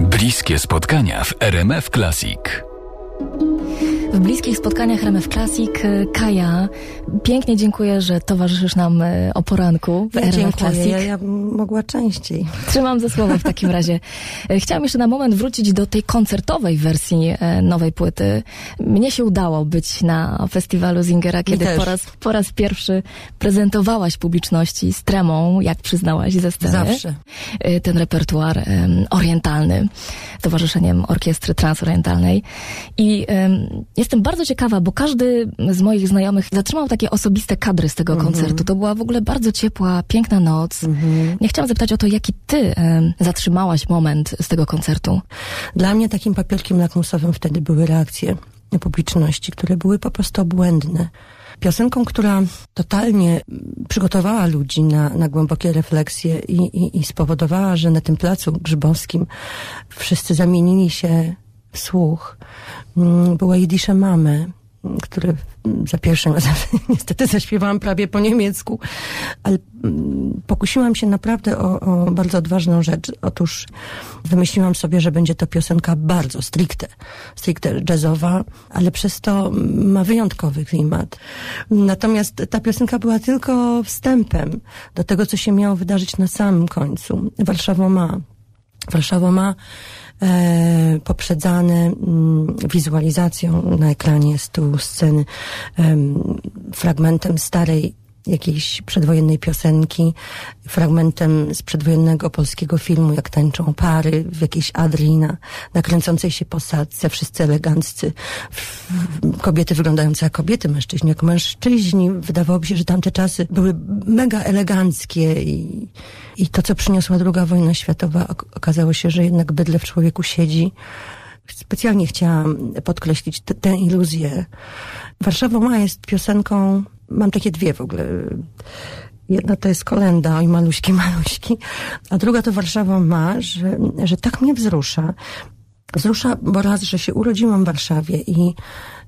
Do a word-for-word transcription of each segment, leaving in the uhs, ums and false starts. Bliskie spotkania w R M F Classic. W bliskich spotkaniach R M F Classic. Kaja, pięknie dziękuję, że towarzyszysz nam o poranku w ja R M F dziękuję. Classic. Ja, ja mogła częściej. Trzymam ze słowa w takim razie. Chciałam jeszcze na moment wrócić do tej koncertowej wersji nowej płyty. Mnie się udało być na festiwalu Singera, kiedy po raz, po raz pierwszy prezentowałaś publiczności z tremą, jak przyznałaś ze sceny. Zawsze. Ten repertuar orientalny, towarzyszeniem orkiestry transorientalnej. I jestem bardzo ciekawa, bo każdy z moich znajomych zatrzymał takie osobiste kadry z tego mm-hmm. koncertu. To była w ogóle bardzo ciepła, piękna noc. Mm-hmm. Ja chciałam zapytać o to, jaki ty y, zatrzymałaś moment z tego koncertu. Dla mnie takim papierkiem lakmusowym wtedy były reakcje publiczności, które były po prostu obłędne. Piosenką, która totalnie przygotowała ludzi na, na głębokie refleksje i, i, i spowodowała, że na tym placu Grzybowskim wszyscy zamienili się w słuch, była Jidisze Mame, które za pierwszym razem niestety zaśpiewałam prawie po niemiecku, ale pokusiłam się naprawdę o, o bardzo odważną rzecz. Otóż wymyśliłam sobie, że będzie to piosenka bardzo stricte, stricte jazzowa, ale przez to ma wyjątkowy klimat. Natomiast ta piosenka była tylko wstępem do tego, co się miało wydarzyć na samym końcu. Warszawo ma. Warszawo ma e, poprzedzane m, wizualizacją na ekranie z tyłu sceny, em, fragmentem starej jakiejś przedwojennej piosenki, fragmentem z przedwojennego polskiego filmu, jak tańczą pary w jakiejś Adrii na, na kręcącej się posadzce, wszyscy eleganccy, kobiety wyglądające jak kobiety, mężczyźni jak mężczyźni. Wydawałoby się, że tamte czasy były mega eleganckie i, i to, co przyniosła druga wojna światowa, okazało się, że jednak bydlę w człowieku siedzi. Specjalnie chciałam podkreślić t- tę iluzję. Warszawo ma jest piosenką. Mam takie dwie w ogóle. Jedna to jest kolęda, oj maluśki, maluśki, a druga to Warszawa ma, że, że tak mnie wzrusza. Wzrusza, bo raz, że się urodziłam w Warszawie i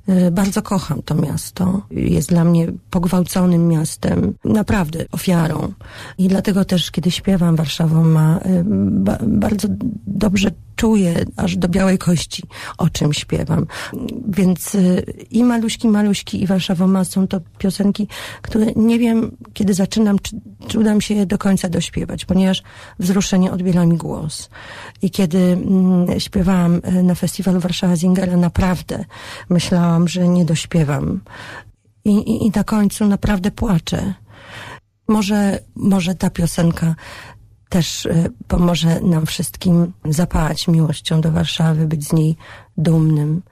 y, bardzo kocham to miasto. Jest dla mnie pogwałconym miastem, naprawdę ofiarą. I dlatego też, kiedy śpiewam Warszawą ma, y, ba, bardzo dobrze czuję, aż do białej kości, o czym śpiewam. Więc y, i Maluśki, Maluśki i Warszawą ma są to piosenki, które nie wiem, kiedy zaczynam, czy, czy uda mi się je do końca dośpiewać, ponieważ wzruszenie odbiera mi głos. I kiedy mm, śpiewałam na festiwalu Warszawa Singera, naprawdę myślałam, że nie dośpiewam. I, i, i na końcu naprawdę płaczę. Może, może ta piosenka też pomoże nam wszystkim zapalać miłością do Warszawy, być z niej dumnym.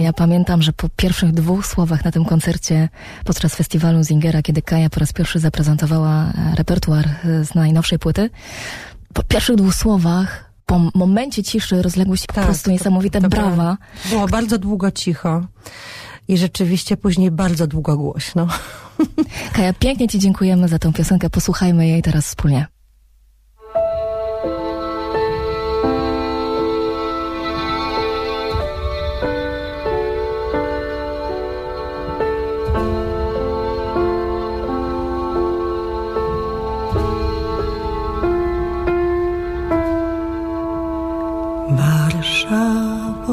Ja pamiętam, że po pierwszych dwóch słowach na tym koncercie podczas festiwalu Singera, kiedy Kaja po raz pierwszy zaprezentowała repertuar z najnowszej płyty, po pierwszych dwóch słowach po momencie ciszy rozległy się tak, po prostu niesamowite to, to brawa. Było bardzo długo cicho i rzeczywiście później bardzo długo głośno. Kaja, pięknie ci dziękujemy za tą piosenkę. Posłuchajmy jej teraz wspólnie.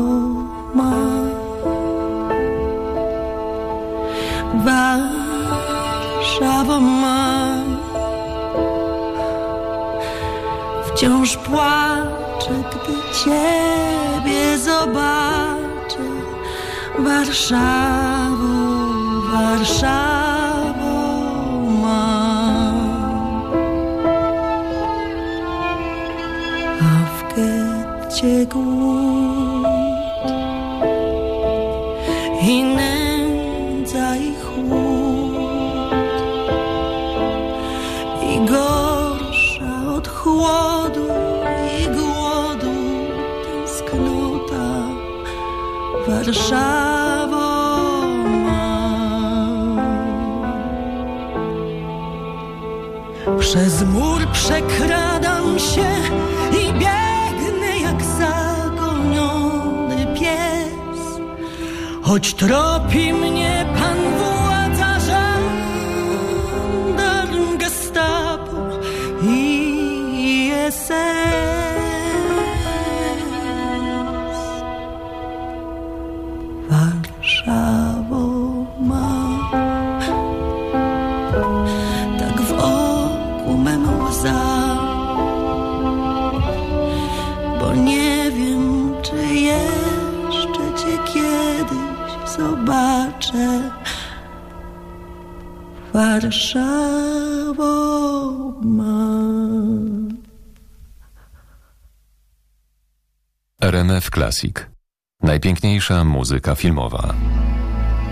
Warszawo ma, Warszawo ma, wciąż płaczę, gdy ciebie zobaczę. Warszawo, Warszawo ma, a w getcie i nędza i chłód, i gorsza od chłodu i głodu tęsknota. Warszawo ma, przez mur przekradam się i biegnę jak zagoniony pies. Choć tropi mnie pan władza, żandarm, gestapo i sens. Warszawo ma. Tak w oku mym łza, bo nie wiem, czy jeszcze cię kiedyś zobaczę. Warszawo ma. R M F Classic. Najpiękniejsza muzyka filmowa.